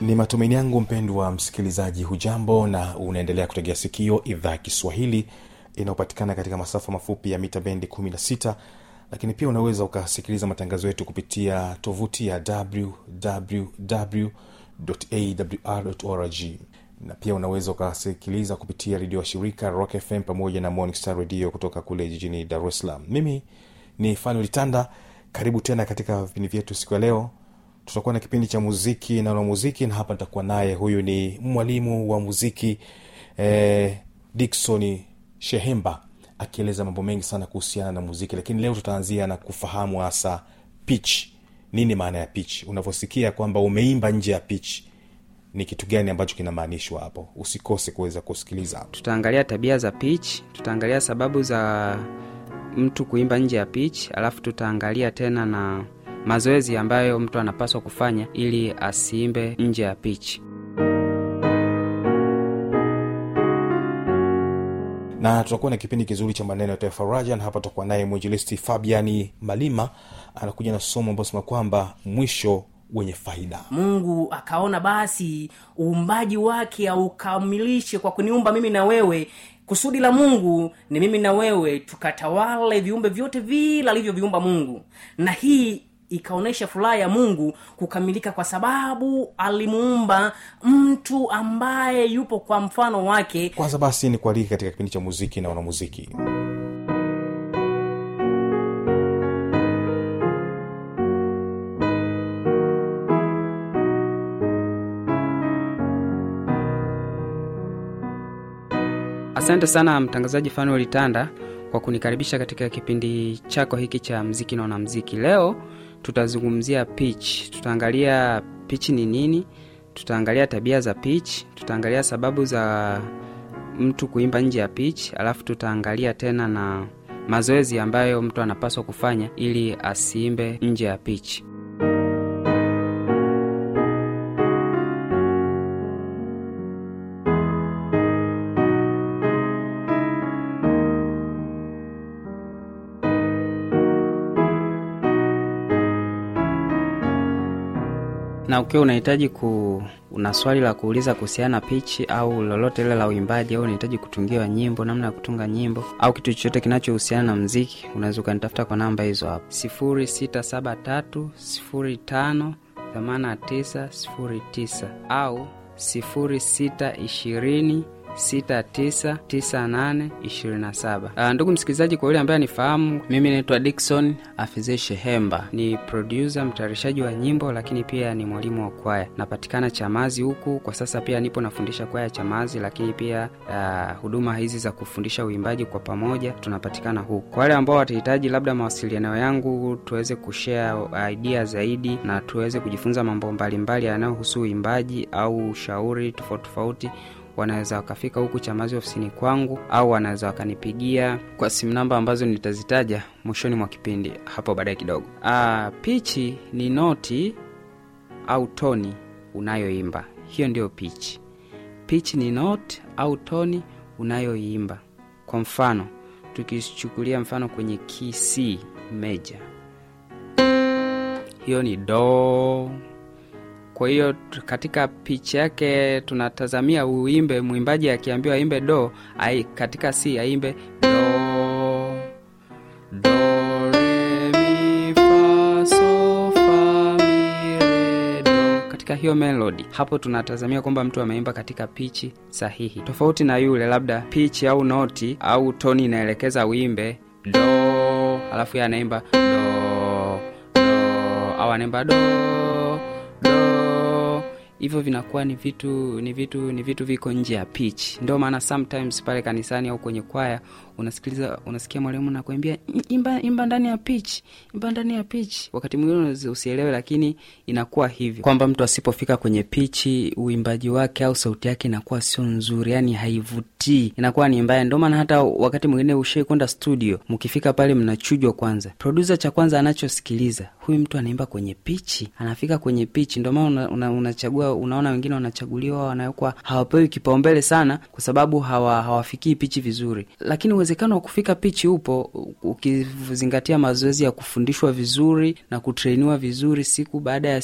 Ni matumaini yangu mpendwa msikilizaji, hujambo na unaendelea kutegea sikio idhaa ya Kiswahili inayopatikana katika masafa mafupi ya mita bendi 16, lakini pia unaweza ukasikiliza matangazo yetu kupitia tovuti ya www.awr.org, na pia unaweza ukasikiliza kupitia redio shirika Rock FM pamoja na Morning Star Radio kutoka kule jijini Dar es Salaam. Mimi ni Fanny Litanda, karibu tena katika vipindi vyetu siku ya leo. Tutakuwa na kipindi cha muziki na mwanamuziki, na hapa nitakuwa naye, huyu ni mwalimu wa muziki Dickson Shehimba, akieleza mambo mengi sana kuhusiana na muziki. Lakini leo tutaanzia na kufahamu hasa pitch. Nini maana ya pitch? Unaposikia kwamba umeimba nje ya pitch, ni kitu gani ambacho kinamaanishwa hapo? Usikose kuweza kusikiliza. Tutaangalia tabia za pitch, tutaangalia sababu za mtu kuimba nje ya pitch, alafu tutaangalia tena na mazoezi ambayo mtu anapaswa kufanya ili asiimbe nje ya pitch. Na tutakuwa na kipindi kizuri cha maneno ya faraja, na hapa tutakuwa naye mwinjilisti Fabiani Malima, anakuja na somo ambalo sema kwamba mwisho wenye faida. Mungu akaona basi uumbaji wake ukamilishe kwa kuniumba mimi na wewe. Kusudi la Mungu ni mimi na wewe tukatawale viumbe vyote vile alivyoviumba Mungu. Na hii ikaonesha furaha ya Mungu kukamilika, kwa sababu alimuumba mtu ambaye yupo kwa mfano wake. Kwanza basi ni kualika katika kipindi cha muziki na wanamuziki. Asante sana mtangazaji Fanny Litanda kwa kunikaribisha katika kipindi chako hiki cha muziki na wanamuziki. Leo tutazungumzia pitch. Tutaangalia pitch ni nini, tutaangalia tabia za pitch, tutaangalia sababu za mtu kuimba nje ya pitch, alafu tutaangalia tena na mazoezi ambayo mtu anapaswa kufanya ili asiimbe nje ya pitch. Na ukiwa unahitaji una swali la kuuliza kuhusiana pitch au lolote lile la uimbaji, au unahitaji kutungiwa nyimbo, namna ya kutunga nyimbo au kitu chochote kinachohusiana na muziki, unaweza kunitafuta kwa namba hizo hapo: 0673058909 au 0620699827. Ndugu msikilizaji, kwa yule ambaye anifahamu, mimi naitwa Dickson Afize Shehemba, ni producer, mtayarishaji wa nyimbo, lakini pia ni mwalimu wa kwaya. Napatikana Chamazi huku kwa sasa, pia nipo nafundisha kwaya Chamazi, lakini pia huduma hizi za kufundisha uimbaji kwa pamoja tunapatikana huku. Kwa wale ambao watahitaji labda mawasiliano yangu tuweze kushare idea zaidi na tuweze kujifunza mambo mbalimbali yanayohusu uimbaji au ushauri tofauti, wanaweza wakafika huku Chamazi ofisini kwangu, au wanaweza wakanipigia kwa simu namba ambazo nitazitaja mwishoni mwa kipindi hapo baadaye kidogo. Pitch ni noti au toni unayoimba. Hiyo ndio pitch. Pitch ni noti au toni unayoimba. Kwa mfano, tukichukulia mfano kwenye key C major, hiyo ni do. Kwa hiyo katika pitch yake tunatazamia uimbe, muimbaji akiambiwa aimbe do, katika C aimbe do, re mi fa so fa mi re do. Katika hiyo melody, hapo tunatazamia kwamba mtu ameimba katika pichi sahihi. Tofauti na yule labda pichi au noti au toni inaelekeza uimbe do, alafu yeye anaimba do do, au anaimba do do. Hivyo vinakuwa ni vitu viko nje ya pitch. Ndio maana sometimes pale kanisani au kwenye kwaya unasikia mwalimu anakuambia imba ndani ya pitch, imba ndani ya pitch. Wakati mwingine usielewe, lakini inakuwa hivyo kwamba mtu asipofika kwenye pitch uimbaji wake au sauti yake inakuwa sio nzuri, yani haivutii, inakuwa ni mbaya. Ndio maana hata wakati mwingine ushai kwenda studio, mkifika pale mnachujwa kwanza. Producer cha kwanza anachosikiliza, huyu mtu anaimba kwenye pitch, anafika kwenye pitch. Ndio maana unachagua unaona wengine wanachaguliwa wanayokuwa hawapewi kipaumbele sana kwa sababu hawafikii pitch vizuri. Lakini uwezekano wa kufika pichi upo ukizingatia mazoezi ya kufundishwa vizuri na kutrainiwa vizuri siku baada ya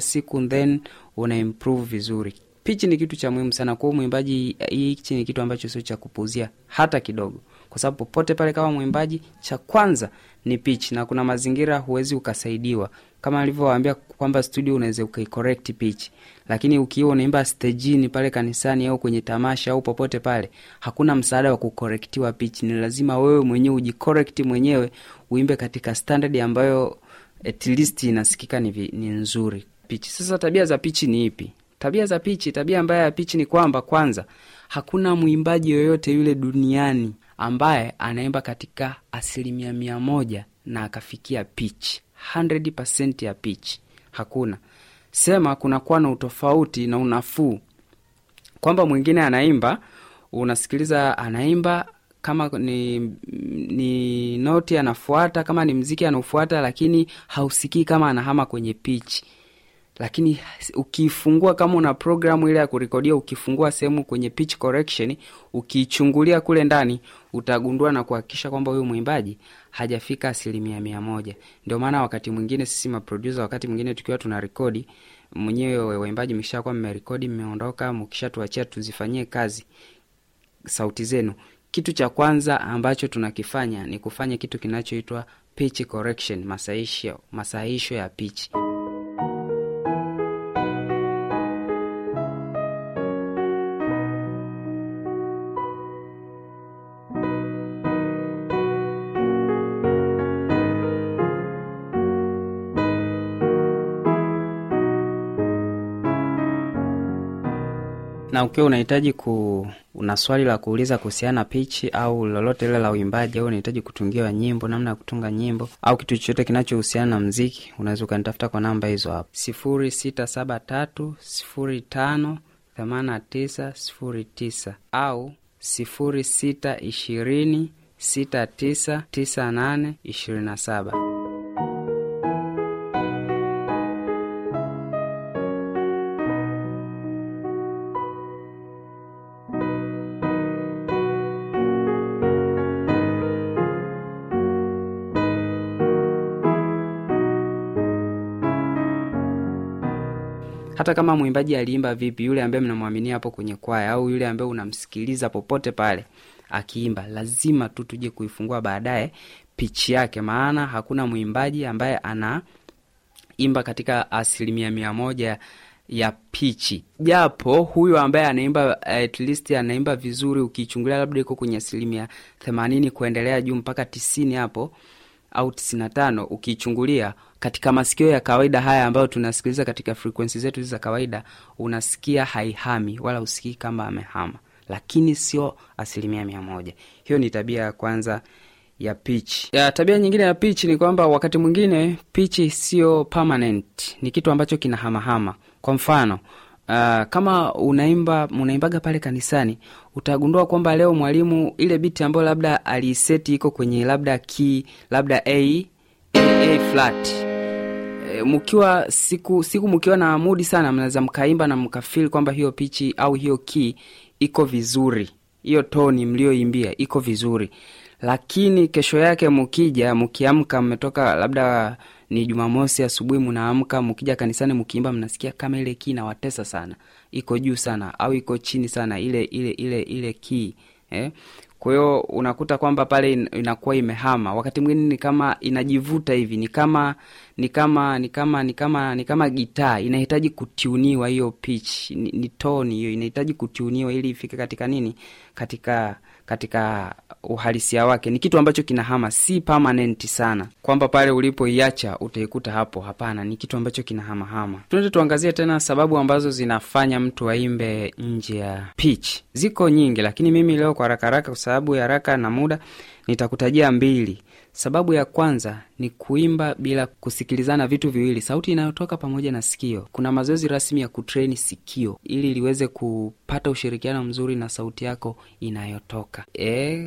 siku, then una improve vizuri. Pichi ni kitu cha muhimu sana kwa muimbaji. Hiki ni kitu ambacho sio cha kupuzia hata kidogo, kwa sababu popote pale kama muimbaji cha kwanza ni pitch, na kuna mazingira huwezi ukasaidiwa. Kama nilivyowaambia kwamba studio unaweza ukicorrect pitch, lakini ukiwa unaimba stage pale kanisani au kwenye tamasha au popote pale, hakuna msaada wa kucorrectiwa pitch. Ni lazima wewe mwenyewe ujicorrect mwenyewe, uimbe katika standard ambayo at least inasikika ni nzuri pitch. Sasa tabia za pitch ni ipi? Tabia mbaya ya pitch ni kwamba kwanza hakuna muimbaji yoyote yule duniani ambaye anaimba katika 100% na akafikia pitch 100% ya pitch. Hakuna. Sema kuna kuwa na utofauti na unafuu kwamba mwingine anaimba, unasikiliza anaimba kama ni noti anafuata, kama ni muziki anafuata, lakini hausikii kama anahama kwenye pitch. Lakini ukifungua, kama una programu ile ya kurekodia, ukifungua sehemu kwenye pitch correction, ukichungulia kule ndani, utagundua na kuhakikisha kwamba huyu muimbaji hajafika 100%. Ndio maana wakati mwingine sisi maproducer, wakati mwingine tukiwa tunarekodi mwenyewe, waimbaji mkishakuwa mmerekodi mmeondoka, mkishatuachia tuzifanyie kazi sauti zenu, kitu cha kwanza ambacho tunakifanya ni kufanya kitu kinachoitwa pitch correction, masahisho ya pitch. Na ukiwa unahitaji una swali la kuuliza kuhusiana pitch au lolote lile la uimbaji, au unahitaji kutungia nyimbo, namna ya kutunga nyimbo au kitu chochote kinachohusiana na muziki, unaweza kunitafuta kwa namba hizo hapo 0673058909 au 0620699827. Hata kama muimbaji aliimba vipi, yule ambaye mnamwamini hapo kwenye kwaya au yule ambaye unamsikiliza popote pale akiimba, lazima tu tuje kuifungua baadaye pitch yake, maana hakuna muimbaji ambaye anaimba katika 100% ya pitch. Japo huyu ambaye anaimba at least anaimba vizuri, ukichungulia labda iko kwenye 80% kuendelea juu mpaka 90 hapo au 95, ukichungulia katika masikio ya kawaida haya ambayo tunasikiliza katika frequency zetu za kawaida, unasikia haihami wala usikii kama amehama, lakini sio 100%. Hiyo ni tabia ya kwanza ya pitch. Tabia nyingine ya pitch ni kwamba wakati mwingine pitch sio permanent, ni kitu ambacho kinahamahama. Kwa mfano, kama unaimbaga pale kanisani, utagundua kwamba leo mwalimu ile beat ambayo labda aliseti iko kwenye labda key, labda A flat. Mkiwa siku mkiwa na mood sana, mnaweza mkaimba na mkafeel kwamba hiyo pitch au hiyo key iko vizuri, hiyo tone mlioimbia iko vizuri. Lakini kesho yake mkiamka, mmetoka labda ni Jumamosi asubuhi, mnaamka mkija kanisani mkiimba, mnasikia kama ile key inawatesa sana, iko juu sana au iko chini sana ile key. Kwa hiyo unakuta kwamba pale inakuwa imehama. Wakati mwingine ni kama inajivuta hivi, ni kama gitaa inahitaji kutuniwa hiyo pitch, ni tone hiyo inahitaji kutuniwa ili ifike katika nini? Katika uhalisia wake. Ni kitu ambacho kinahama, si permanent sana. Kwamba pale ulipoiacha utaikuta hapo, hapana, ni kitu ambacho kinahama hama. Tunataka tuangazie tena sababu ambazo zinafanya mtu aimbe nje ya pitch. Ziko nyingi, lakini mimi leo kwa haraka kwa sababu ya haraka na muda nitakutajia 2. Sababu ya kwanza ni kuimba bila kusikilizana vitu viwili, sauti inayotoka pamoja na sikio. Kuna mazoezi rasmi ya kutrain sikio ili liweze kupata ushirikiano mzuri na sauti yako inayotoka.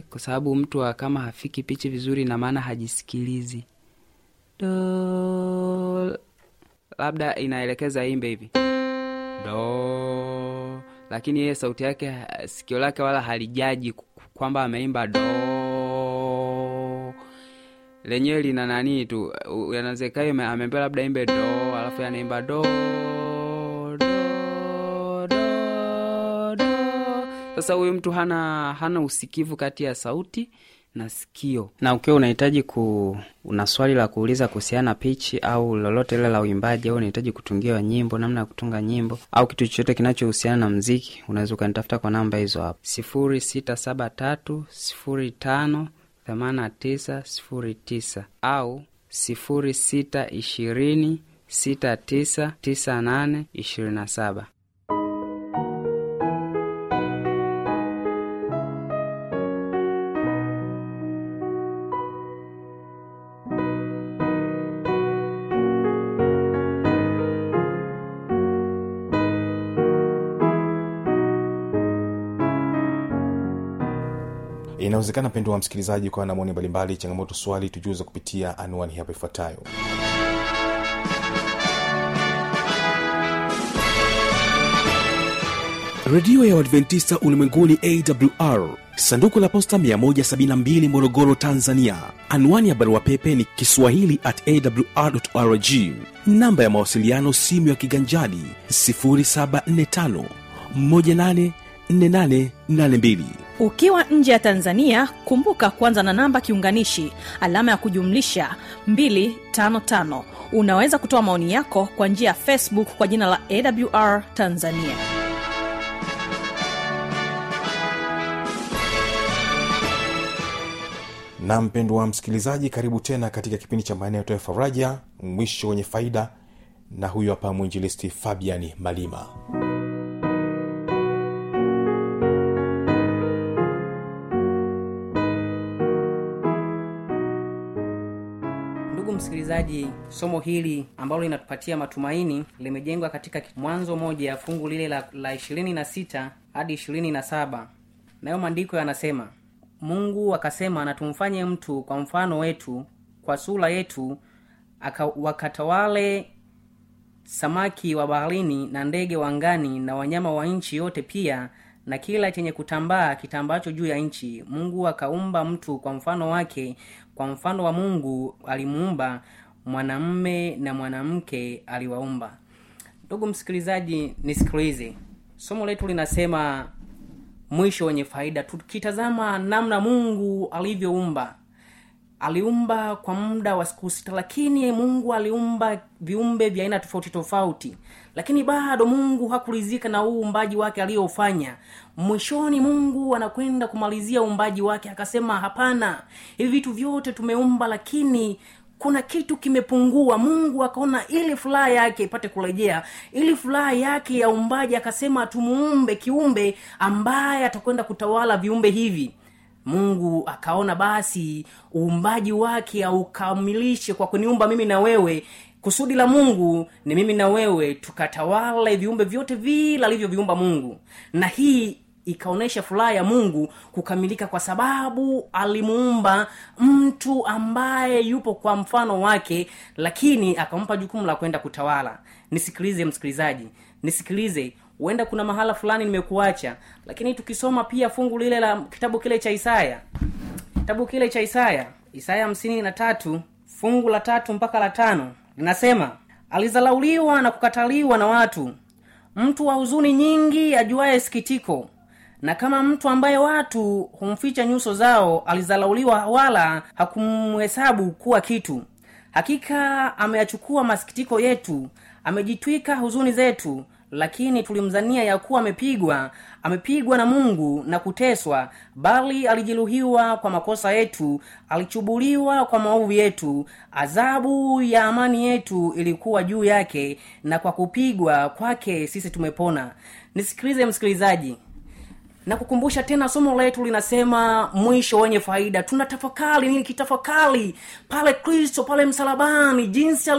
Kwa sababu mtu kama hafiki pichi vizuri na maana hajisikilizi. Do, labda inaelekeza imbe hivi. Do, lakini yeye sauti yake, sikio lake wala halijaji kwamba ameimba do. Lenyewe lina nani tu, yanazekayo amembe labda imbe do, alafu yanaimba do, do, do, do. Sasa huyu mtu hana usikivu kati ya sauti na sikio. Na ukiwa unahitaji una swali la kuuliza kuhusiana pitch au lolote lile la uimbaji, au unahitaji kutungia nyimbo, namna ya kutunga nyimbo au kitu chochote kinachohusiana na muziki, unaweza ukanitafuta kwa namba hizo hapo 0673058909 au 0620699827. Inawezekana pendo wa msikilizaji kwa na maoni mbalimbali, changamoto, swali, tujuza kupitia anwani hapa ifuatayo. Radio ya Adventista Ulimwenguni AWR, sanduku la posta 172, Morogoro, Tanzania. Anwani ya barua pepe ni kiswahili@awr.org. Namba ya mawasiliano simu ya kiganjani 0745 184882. Ukiwa nje ya Tanzania, kumbuka kwanza na namba kiunganishi alama ya kujumlisha 255. Unaweza kutoa maoni yako kwa njia ya Facebook kwa jina la AWR Tanzania. Na mpendwa msikilizaji, karibu tena katika kipindi cha Maeneo ya Faraja, mwisho wenye faida, na huyu hapa mwinjilisti Fabiani Malima. Msikilizaji, somo hili ambalo linatupatia matumaini limejengwa katika Mwanzo 1 fungu lile la 26 hadi 27. Nayo maandiko yanasema, Mungu akasema, na tumfanye mtu kwa mfano wetu, kwa sura yetu, wakatawale samaki wa baharini na ndege wa angani na wanyama wa nchi yote pia na kila chenye kutambaa kitambacho juu ya nchi. Mungu akaumba mtu kwa mfano wake, kwa mfano wa Mungu alimuumba, mwanamume na mwanamke aliwaumba. Ndugu msikilizaji, nisikilize. Somo letu linasema mwisho wenye faida. Tukitazama namna Mungu alivyoumba, aliumba kwa muda wa siku 6, lakini Mungu aliumba viumbe vya aina tofauti, lakini bado Mungu hakuridhika na uumbaji wake aliofanya. Mwishoni Mungu anakwenda kumalizia uumbaji wake, akasema hapana, hivi vitu vyote tumeumba lakini kuna kitu kimepungua. Mungu akaona ile furaha yake ipate kurejea, ile furaha yake ya uumbaji, akasema tumuumbe kiumbe ambaye atakwenda kutawala viumbe hivi. Mungu akaona basi uumbaji wake ukamilishe kwa kuniumba mimi na wewe. Kusudi la Mungu ni mimi na wewe tukatawale viumbe vyote vile alivyoviumba Mungu. Na hii ikaonesha furaha ya Mungu kukamilika, kwa sababu alimuumba mtu ambaye yupo kwa mfano wake, lakini akampa jukumu la kwenda kutawala. Nisikilize msikilizaji, nisikilize. Uenda kuna mahala fulani nimekuacha, lakini tukisoma pia fungu lile la kitabu kile cha Isaya. Kitabu kile cha Isaya, Isaya 53, fungu la 3 mpaka la 5, linasema, alizalauliwa na kukataliwa na watu, mtu wa huzuni nyingi ajuaye sikitiko, Na kama mtu ambaye watu humficha nyuso zao alizalauliwa wala hakumhesabu kuwa kitu, hakika ameyachukua masikitiko yetu, amejitwika huzuni zetu, lakini tulimzania ya kuwa amepigwa na Mungu na kuteswa, bali alijeruhiwa kwa makosa yetu, alichubuliwa kwa maovu yetu, adhabu ya amani yetu ilikuwa juu yake, na kwa kupigwa kwake sisi tumepona. Nisikilize msikilizaji, na kukumbusha tena somo letu linasema mwisho wenye faida. Tunatafakari nini? Kitafakari pale Kristo pale msalabani, jinsi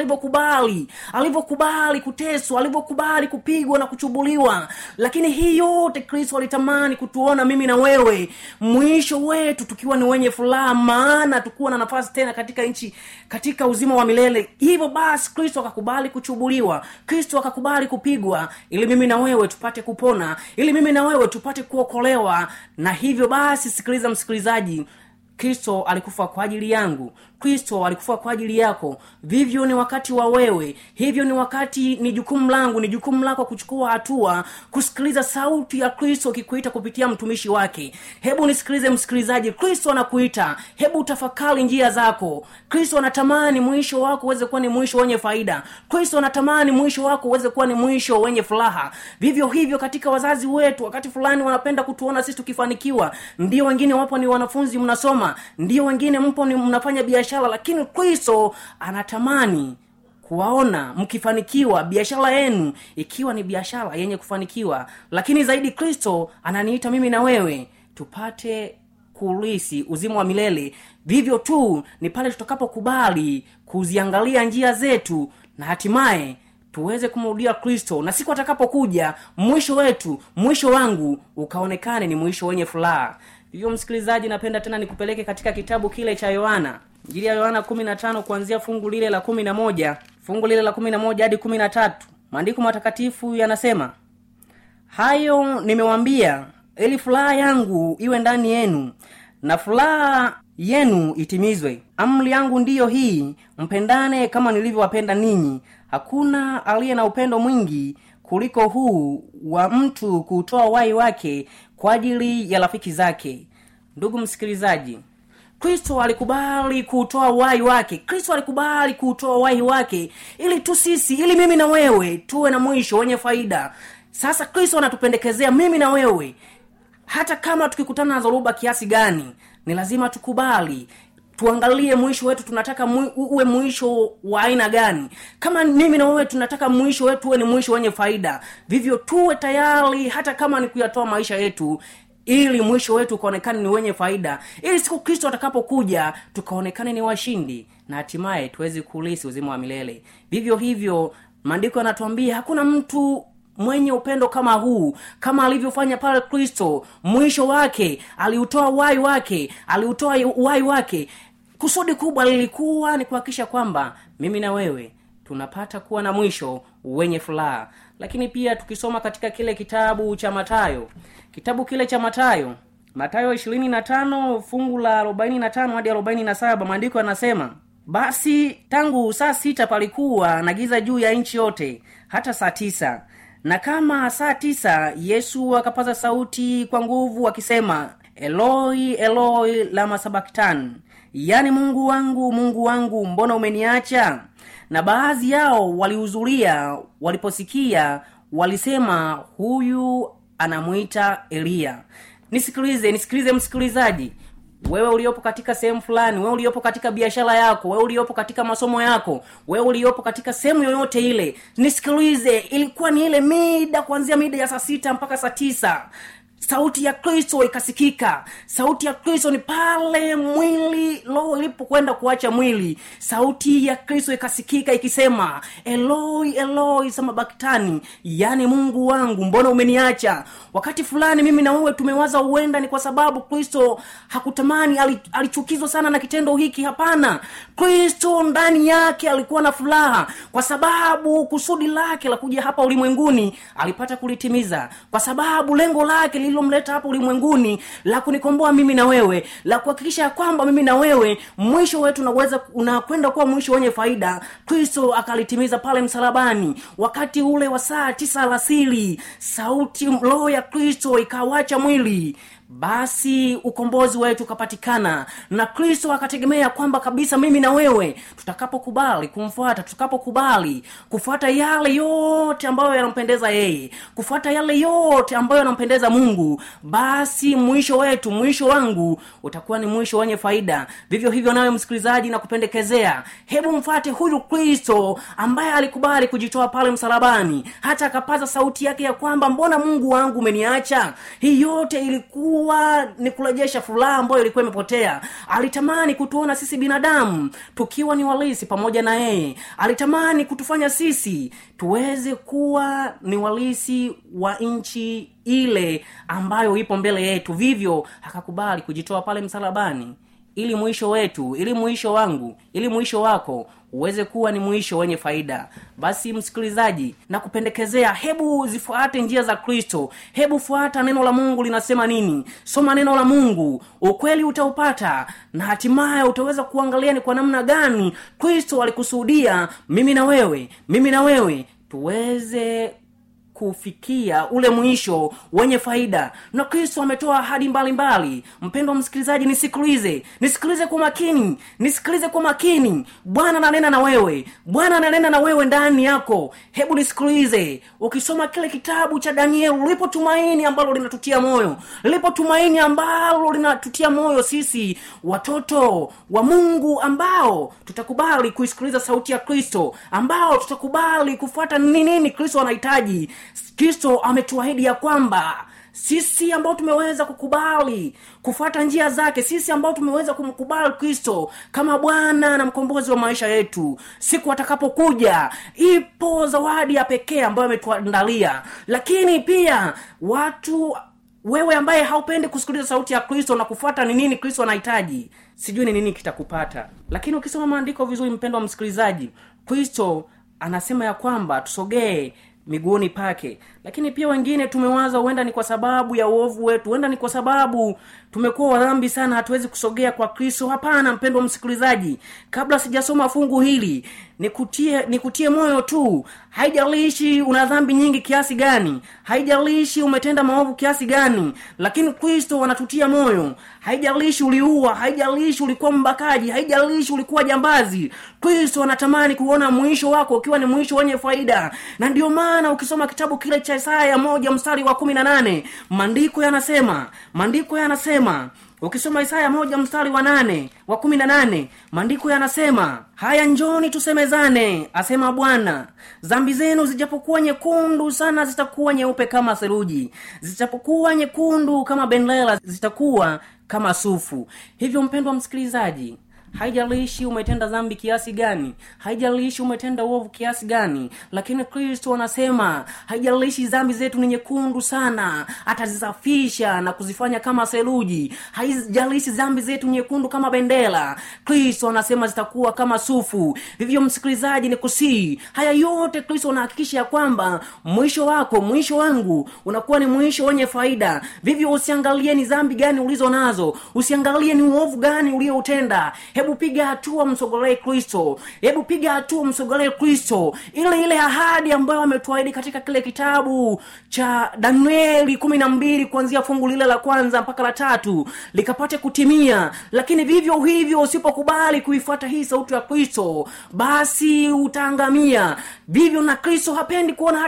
alivyokubali kuteswa, alivyokubali kupigwa na kuchubuliwa. Lakini hii yote Kristo alitamani kutuona mimi na wewe mwisho wetu tukiwa ni wenye furaha, maana tukuwa na nafasi tena katika nchi, katika uzima wa milele. Hivyo basi Kristo akakubali kuchubuliwa, Kristo akakubali kupigwa ili mimi na wewe tupate kupona, ili mimi na wewe tupate kuokolewa. Na hivyo basi sikiliza msikilizaji, Kristo alikufa kwa ajili yangu, Kristo alikufa kwa ajili yako. Vivyo ni wakati wa wewe, hivyo ni wakati, ni jukumu langu, ni jukumu lako kuchukua hatua, kusikiliza sauti ya Kristo ikikuita kupitia mtumishi wake. Hebu nisikilize msikilizaji, Kristo anakuita, hebu tafakari njia zako. Kristo anatamani mwisho wako uweze kuwa ni mwisho wenye faida. Kristo anatamani mwisho wako uweze kuwa ni mwisho wenye furaha. Vivyo hivyo katika wazazi wetu, wakati fulani wanapenda kutuona sisi tukifanikiwa. Ndio wengine wapo ni wanafunzi mnasoma, ndio wengine mpo ni mnafanya biashara, lakini Kristo anatamani kuwaona mkifanikiwa biashara yenu ikiwa ni biashara yenye kufanikiwa. Lakini zaidi Kristo ananiita mimi na wewe tupate kulisi uzima wa milele. Vivyo tu ni pale tutakapokubali kuziangalia njia zetu na hatimaye tuweze kumrudia Kristo, na siku atakapokuja mwisho wetu, mwisho wangu ukaonekane ni mwisho wenye furaha. Hivyo msikilizaji, napenda tena nikupeleke katika kitabu kile cha Yohana. Injili ya Yohana 15 kuanzia fungu lile la 11, fungu lile la 11 hadi 13. Maandiko matakatifu yanasema, "Hayo nimewaambia ili furaha yangu iwe ndani yenu na furaha yenu itimizwe. Amri yangu ndiyo hii, mpendane kama nilivyowapenda ninyi. Hakuna aliye na upendo mwingi kuliko huu wa mtu kutoa uhai wake kwa ajili ya rafiki zake." Ndugu msikilizaji, Kristo alikubali kutoa uhai wake. Kristo alikubali kutoa uhai wake ili tu sisi, ili mimi na wewe tuwe na mwisho wenye faida. Sasa Kristo anatupendekezea mimi na wewe, hata kama tukikutana na dhoruba kiasi gani, ni lazima tukubali, tuangalie mwisho wetu tunataka uwe mwisho wa aina gani. Kama mimi na wewe tunataka mwisho wetu uwe ni mwisho wenye faida, vivyo tuwe tayari hata kama ni kuyatoa maisha yetu ili mwisho wetu kaonekane ni wenye faida, ili siku Kristo atakapokuja tukaonekane ni washindi na hatimaye tuweze kulisi uzima wa milele. Vivyo hivyo maandiko yanatuambia hakuna mtu mwenye upendo kama huu, kama alivyofanya pale Kristo. Mwisho wake aliutoa uhai wake, aliutoa uhai wake. Kusudi kubwa lilikuwa ni kuhakikisha kwamba mimi na wewe tunapata kuwa na mwisho wenye furaha. Lakini pia tukisoma katika kile kitabu cha Mathayo, kitabu kile cha Mathayo 25 fungu la 45 hadi 47, maandiko yanasema, "Basi tangu saa 6 palikuwa na giza juu ya nchi yote hata saa 9. Na kama saa 9 Yesu akapaza sauti kwa nguvu akisema, Eloi, Eloi, lama sabaktan, yani Mungu wangu, mbona umeniacha? Na baadhi yao walihudhuria, waliposikia walisema, huyu anamuita Elia." Nisikilize msikilizaji, wewe uliopo katika sehemu fulani, wewe uliopo katika biashara yako, wewe uliopo katika masomo yako, wewe uliopo katika sehemu yoyote ile, nisikilize, ilikuwa ni ile mida kuanzia mida ya saa 6 mpaka saa 9. Sauti ya Kristo ikasikika. Sauti ya Kristo ni pale mwili, roho ilipokwenda kuacha mwili. Sauti ya Kristo ikasikika ikisema, Eloi, Eloi, samabaktani, yani Mungu wangu, mbona umeniacha? Wakati fulani mimi na wewe tumewaza uenda ni kwa sababu Kristo hakutamani, alichukizwa sana na kitendo hiki. Hapana, Kristo ndani yake alikuwa na furaha, kwa sababu kusudi lake la kuja hapa ulimwenguni alipata kulitimiza, kwa sababu lengo lake lililomleta hapa ulimwenguni, la kunikomboa mimi na wewe, la kuhakikisha kwamba mimi na wewe mwisho wetu unaweza unakwenda kuwa mwisho wenye faida. Kristo akalitimiza pale msalabani. Wakati ule wa saa 9 alasiri, sauti roho ya Kristo ikawacha mwili. Basi ukombozi wetu ukapatikana, na Kristo akategemea kwamba kabisa mimi na wewe tutakapokubali kumfuata, tutakapokubali kufuata yale yote ambayo yanampendeza yeye, kufuata yale yote ambayo yanampendeza Mungu, basi mwisho wetu, mwisho wangu utakuwa ni mwisho wenye faida. Vivyo hivyo nawe msikilizaji, na kupendekezea, hebu mfuate huyu Kristo ambaye alikubali kujitoa pale msalabani, hata akapaza sauti yake ya kwamba mbona Mungu wangu umeniacha? Hii yote ilikuwa ni kurejesha furaha ambayo ilikuwa imepotea. Alitamani kutuona sisi binadamu tukiwa ni walisi pamoja na yeye. Alitamani kutufanya sisi tuweze kuwa ni walisi wa inchi ile ambayo ipo mbele yetu. Vivyo akakubali kujitoa pale msalabani ili mwisho wetu, ili mwisho wangu, ili mwisho wako uweze kuwa ni mwisho wenye faida. Basi msikilizaji, na kupendekezea, hebu zifuate njia za Kristo. Hebu fuata neno la Mungu linasema nini. Soma neno la Mungu, ukweli utaupata, na hatimaye utaweza kuangalia ni kwa namna gani Kristo alikusudia mimi na wewe tuweze kufikia ule mwisho wenye faida. Na Kristo ametoa ahadi mbalimbali. Mpendwa msikilizaji, nisikilize kwa makini. Bwana ananena na wewe ndani yako. Hebu nisikilize. Ukisoma kile kitabu cha Danieli, lipo tumaini ambalo linatutia moyo sisi watoto wa Mungu ambao tutakubali kuisikiliza sauti ya Kristo, ambao tutakubali kufuata nini Kristo anahitaji. Kristo ametuahidi ya kwamba sisi ambao tumeweza kukubali kufuata njia zake, sisi ambao tumeweza kumkubali Kristo kama Bwana na mkombozi wa maisha yetu, siku atakapokuja ipo zawadi ya pekee ambayo ametuandalia. Lakini pia wewe ambaye haupendi kusikiliza sauti ya Kristo na kufuata ni nini Kristo anahitaji, sijui ni nini kitakupata. Lakini ukisoma maandiko vizuri, mpendwa msikilizaji, Kristo anasema ya kwamba tusogee miguuni pake. Lakini pia wengine tumewaza huenda ni kwa sababu ya uovu wetu, huenda ni kwa sababu tumekuwa wadhambi sana, hatuwezi kusogea kwa Kristo. Hapana mpendwa msikilizaji, kabla sijasoma fungu hili nikutie moyo tu. Haijalishi una dhambi nyingi kiasi gani, haijalishi umetenda maovu kiasi gani, lakini Kristo anatutia moyo. Haijalishi uliua, haijalishi ulikuwa mbakaji, haijalishi ulikuwa jambazi, Kristo anatamani kuona mwisho wako ukiwa ni mwisho wenye faida. Na ndio maana ukisoma kitabu kile cha Isaya 1 mstari wa 18, maandiko yanasema ukisoma Isaya 1 mstari wa 18, maandiko yanasema, haya njoni tusemezane, asema Bwana, dhambi zenu zijapokuwa nyekundu sana zitakuwa nyeupe kama seruji, zijapokuwa nyekundu kama bendera zitakuwa kama sufu. Hivyo mpendwa msikilizaji, haijalishi umetenda dhambi kiasi gani, haijalishi umetenda uovu kiasi gani, lakini Kristo anasema haijalishi dhambi zetu ni nyekundu sana, atazisafisha na kuzifanya kama seruji. Haijalishi dhambi zetu nyekundu kama bendera, Kristo anasema zitakuwa kama sufu. Vivyo msikilizaji, nikusii haya yote Kristo anahakikisha kwamba mwisho wako, mwisho wangu unakuwa ni mwisho wenye faida. Vivyo usiangalie ni dhambi gani ulizo nazo, usiangalie ni uovu gani ulioutenda. Hebu piga hatua, msogolee Kristo. Ile ahadi ambayo ametuahidi katika kile kitabu cha Danieli 12 kuanzia fungu lile la kwanza mpaka la 3 likapate kutimia. Lakini vivyo hivyo usipokubali kuifuata hii sauti ya Kristo, basi utaangamia. Vivyo na Kristo hapendi kuona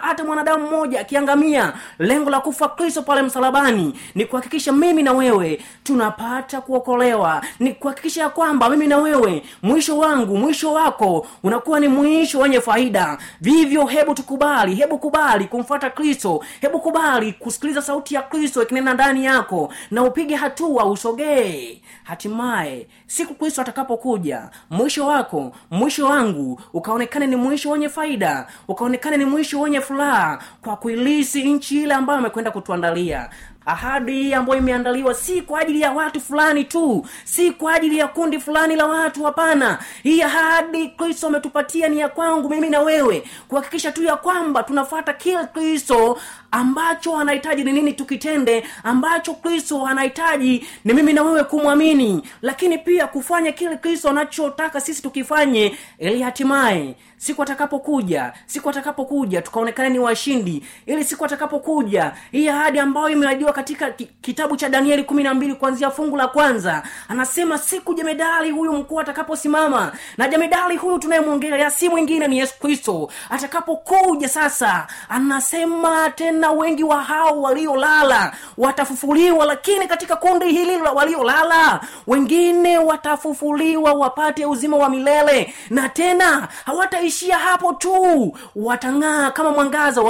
hata mwanadamu mmoja akiangamia. Lengo la kufa Kristo pale msalabani ni kuhakikisha mimi na wewe tunapata kuokolewa, ni kuhakikisha kwamba mimi na wewe mwisho wangu, mwisho wako unakuwa ni mwisho wenye faida. Vivyo hebu tukubali, hebu kubali kumfuata Kristo, hebu kubali kusikiliza sauti ya Kristo ikinena ndani yako, na upige hatua, usogee. Hatimaye siku Kristo atakapokuja, mwisho wako, mwisho wangu ukaonekane ni mwisho wenye faida, ukaonekane ni mwisho wenye furaha kwa kuilisi nchi ile ambayo amekwenda kutuandalia. Ahadi ambayo imeandaliwa si kwa ajili ya watu fulani tu, si kwa ajili ya kundi fulani la watu, hapana. Hii ahadi Kristo ametupatia ni ya kwangu mimi na wewe, kuhakikisha tu ya kwamba tunafuata kila Kristo. Ambacho anahitaji ni nini tukitende, ambacho Kristo anahitaji ni mimi na wewe kumwamini, lakini pia kufanya kile Kristo anachotaka sisi tukifanye, ili hatimaye siku atakapokuja tukaonekane ni washindi. Ili siku atakapokuja, hii ahadi ambayo imeahidiwa katika kitabu cha Danieli 12 kuanzia fungu la kwanza, anasema siku jemedali huyu mkuu atakaposimama, na jemedali huyu tunayemwongelea si mwingine ni Yesu Kristo. Atakapokuja sasa, anasema tena wengi wa hao waliolala watafufuliwa, lakini katika kundi hili la waliolala wengine watafufuliwa wapate uzima wa milele, na tena hawataishia hapo tu, watangaa kama mwangaza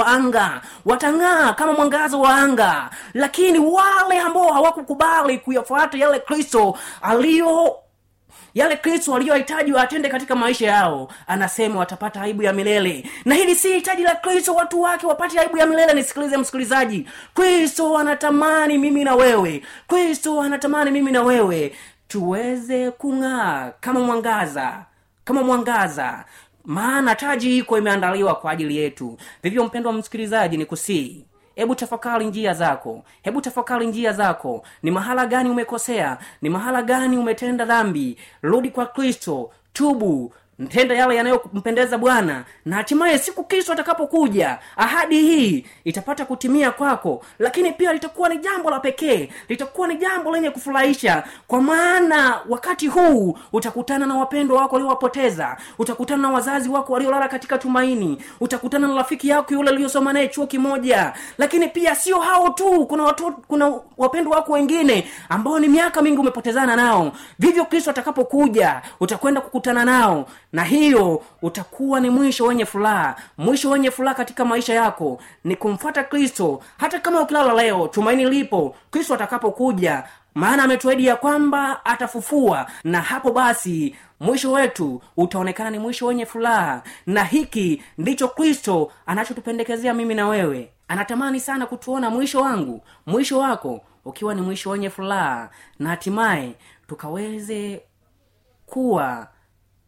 wa anga, lakini wale ambao hawakukubali kuyafuata yale Kristo aliyohitaji watende katika maisha yao, anasema watapata aibu ya milele. Na hili si hitaji la Kristo watu wake wapate aibu ya milele. Nisikilize msikilizaji, Kristo anatamani mimi na wewe tuweze kung'aa kama mwangaza, maana taji iko imeandaliwa kwa ajili yetu. Vivyo mpendwa msikilizaji, nikusii, hebu tafakari njia zako. Ni mahala gani umekosea? Ni mahala gani umetenda dhambi? Rudi kwa Kristo, tubu, mtenda yale yanayompendeza Bwana, na hatimaye siku Kristo atakapokuja, ahadi hii itapata kutimia kwako. Lakini pia litakuwa ni jambo la pekee, litakuwa ni jambo lenye kufurahisha, kwa maana wakati huu utakutana na wapendwa wako uliowapoteza, utakutana na wazazi wako waliolala katika tumaini, utakutana na rafiki yako yule aliyosoma naye chuo kimoja. Lakini pia sio hao tu, kuna wapendwa wako wengine ambao ni miaka mingi umepotezana nao. Vivyo Kristo atakapokuja, utakwenda kukutana nao, na hiyo utakuwa ni mwisho wenye furaha katika maisha yako. Ni kumfuata Kristo. Hata kama ukilala leo, tumaini lipo Kristo atakapokuja, maana ametuahidi ya kwamba atafufua, na hapo basi mwisho wetu utaonekana ni mwisho wenye furaha. Na hiki ndicho Kristo anachotupendekezea mimi na wewe. Anatamani sana kutuona mwisho wangu, mwisho wako ukiwa ni mwisho wenye furaha, na hatimaye tukaweze kuwa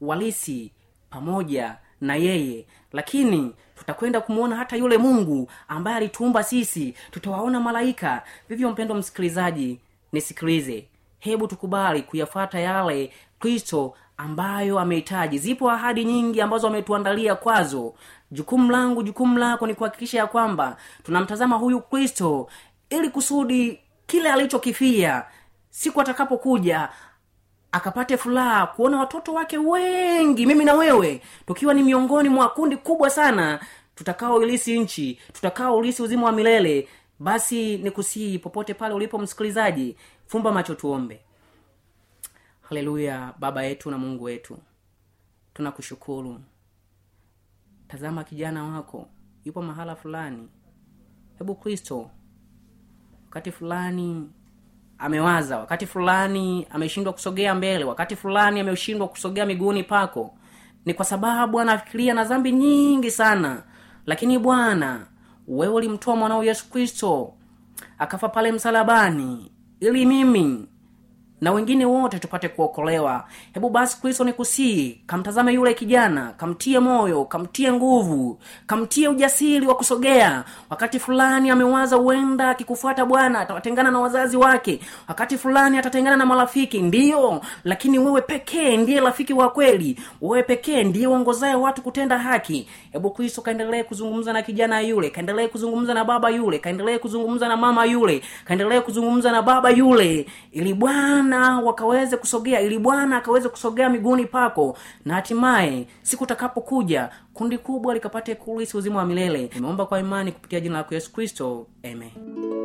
walisi pamoja na yeye. Lakini tutakwenda kumuona hata yule Mungu ambaye alituumba sisi, tutawaona malaika. Vivyo mpendwa msikilizaji, nisikilize, hebu tukubali kuyafuata yale Kristo ambayo amehitaji. Zipo ahadi nyingi ambazo ametuandalia kwazo. Jukumu langu, jukumu lako ni kuhakikisha ya kwamba tunamtazama huyu Kristo, ili kusudi kile alichokifia siku atakapokuja akapate furaha, kuona watoto wake wengi, mimi na wewe, tukiwa ni miongoni mwa kundi kubwa sana tutakaoilisi nchi, tutakaoilisi uzima wa milele. Basi nikusii, popote pale ulipo msikilizaji, fumba macho tuombe. Haleluya. Baba yetu na Mungu wetu, tunakushukuru. Tazama kijana wako yupo mahala fulani. Hebu Kristo, wakati fulani amewaza, wakati fulani ameshindwa kusogea mbele, wakati fulani ameshindwa kusogea miguuni pako, ni kwa sababu anafikiria na dhambi nyingi sana. Lakini Bwana, wewe ulimtoa mwanao Yesu Kristo akafa pale msalabani, ili mimi na wengine wote tupate kuokolewa. Hebu basi Kristo nikusii, kamtazame yule kijana, kamtie moyo, kamtie nguvu, kamtie ujasiri wa kusogea. Wakati fulani amewaza huenda akikufuata Bwana atatengana na wazazi wake, wakati fulani atatengana na marafiki, ndio, lakini wewe pekee ndiye rafiki wa kweli, wewe pekee ndiye uongozaye watu kutenda haki. Hebu Kristo kaendelee kuzungumza na kijana yule, kaendelee kuzungumza na baba yule, kaendelee kuzungumza na mama yule, kaendelee kuzungumza na baba yule, ili Bwana wakaweze kusogea, ili Bwana akaweze kusogea miguuni pako, na hatimaye siku utakapokuja kundi kubwa likapate kulisi uzima wa milele. Nimeomba kwa imani kupitia jina la Yesu Kristo, amen.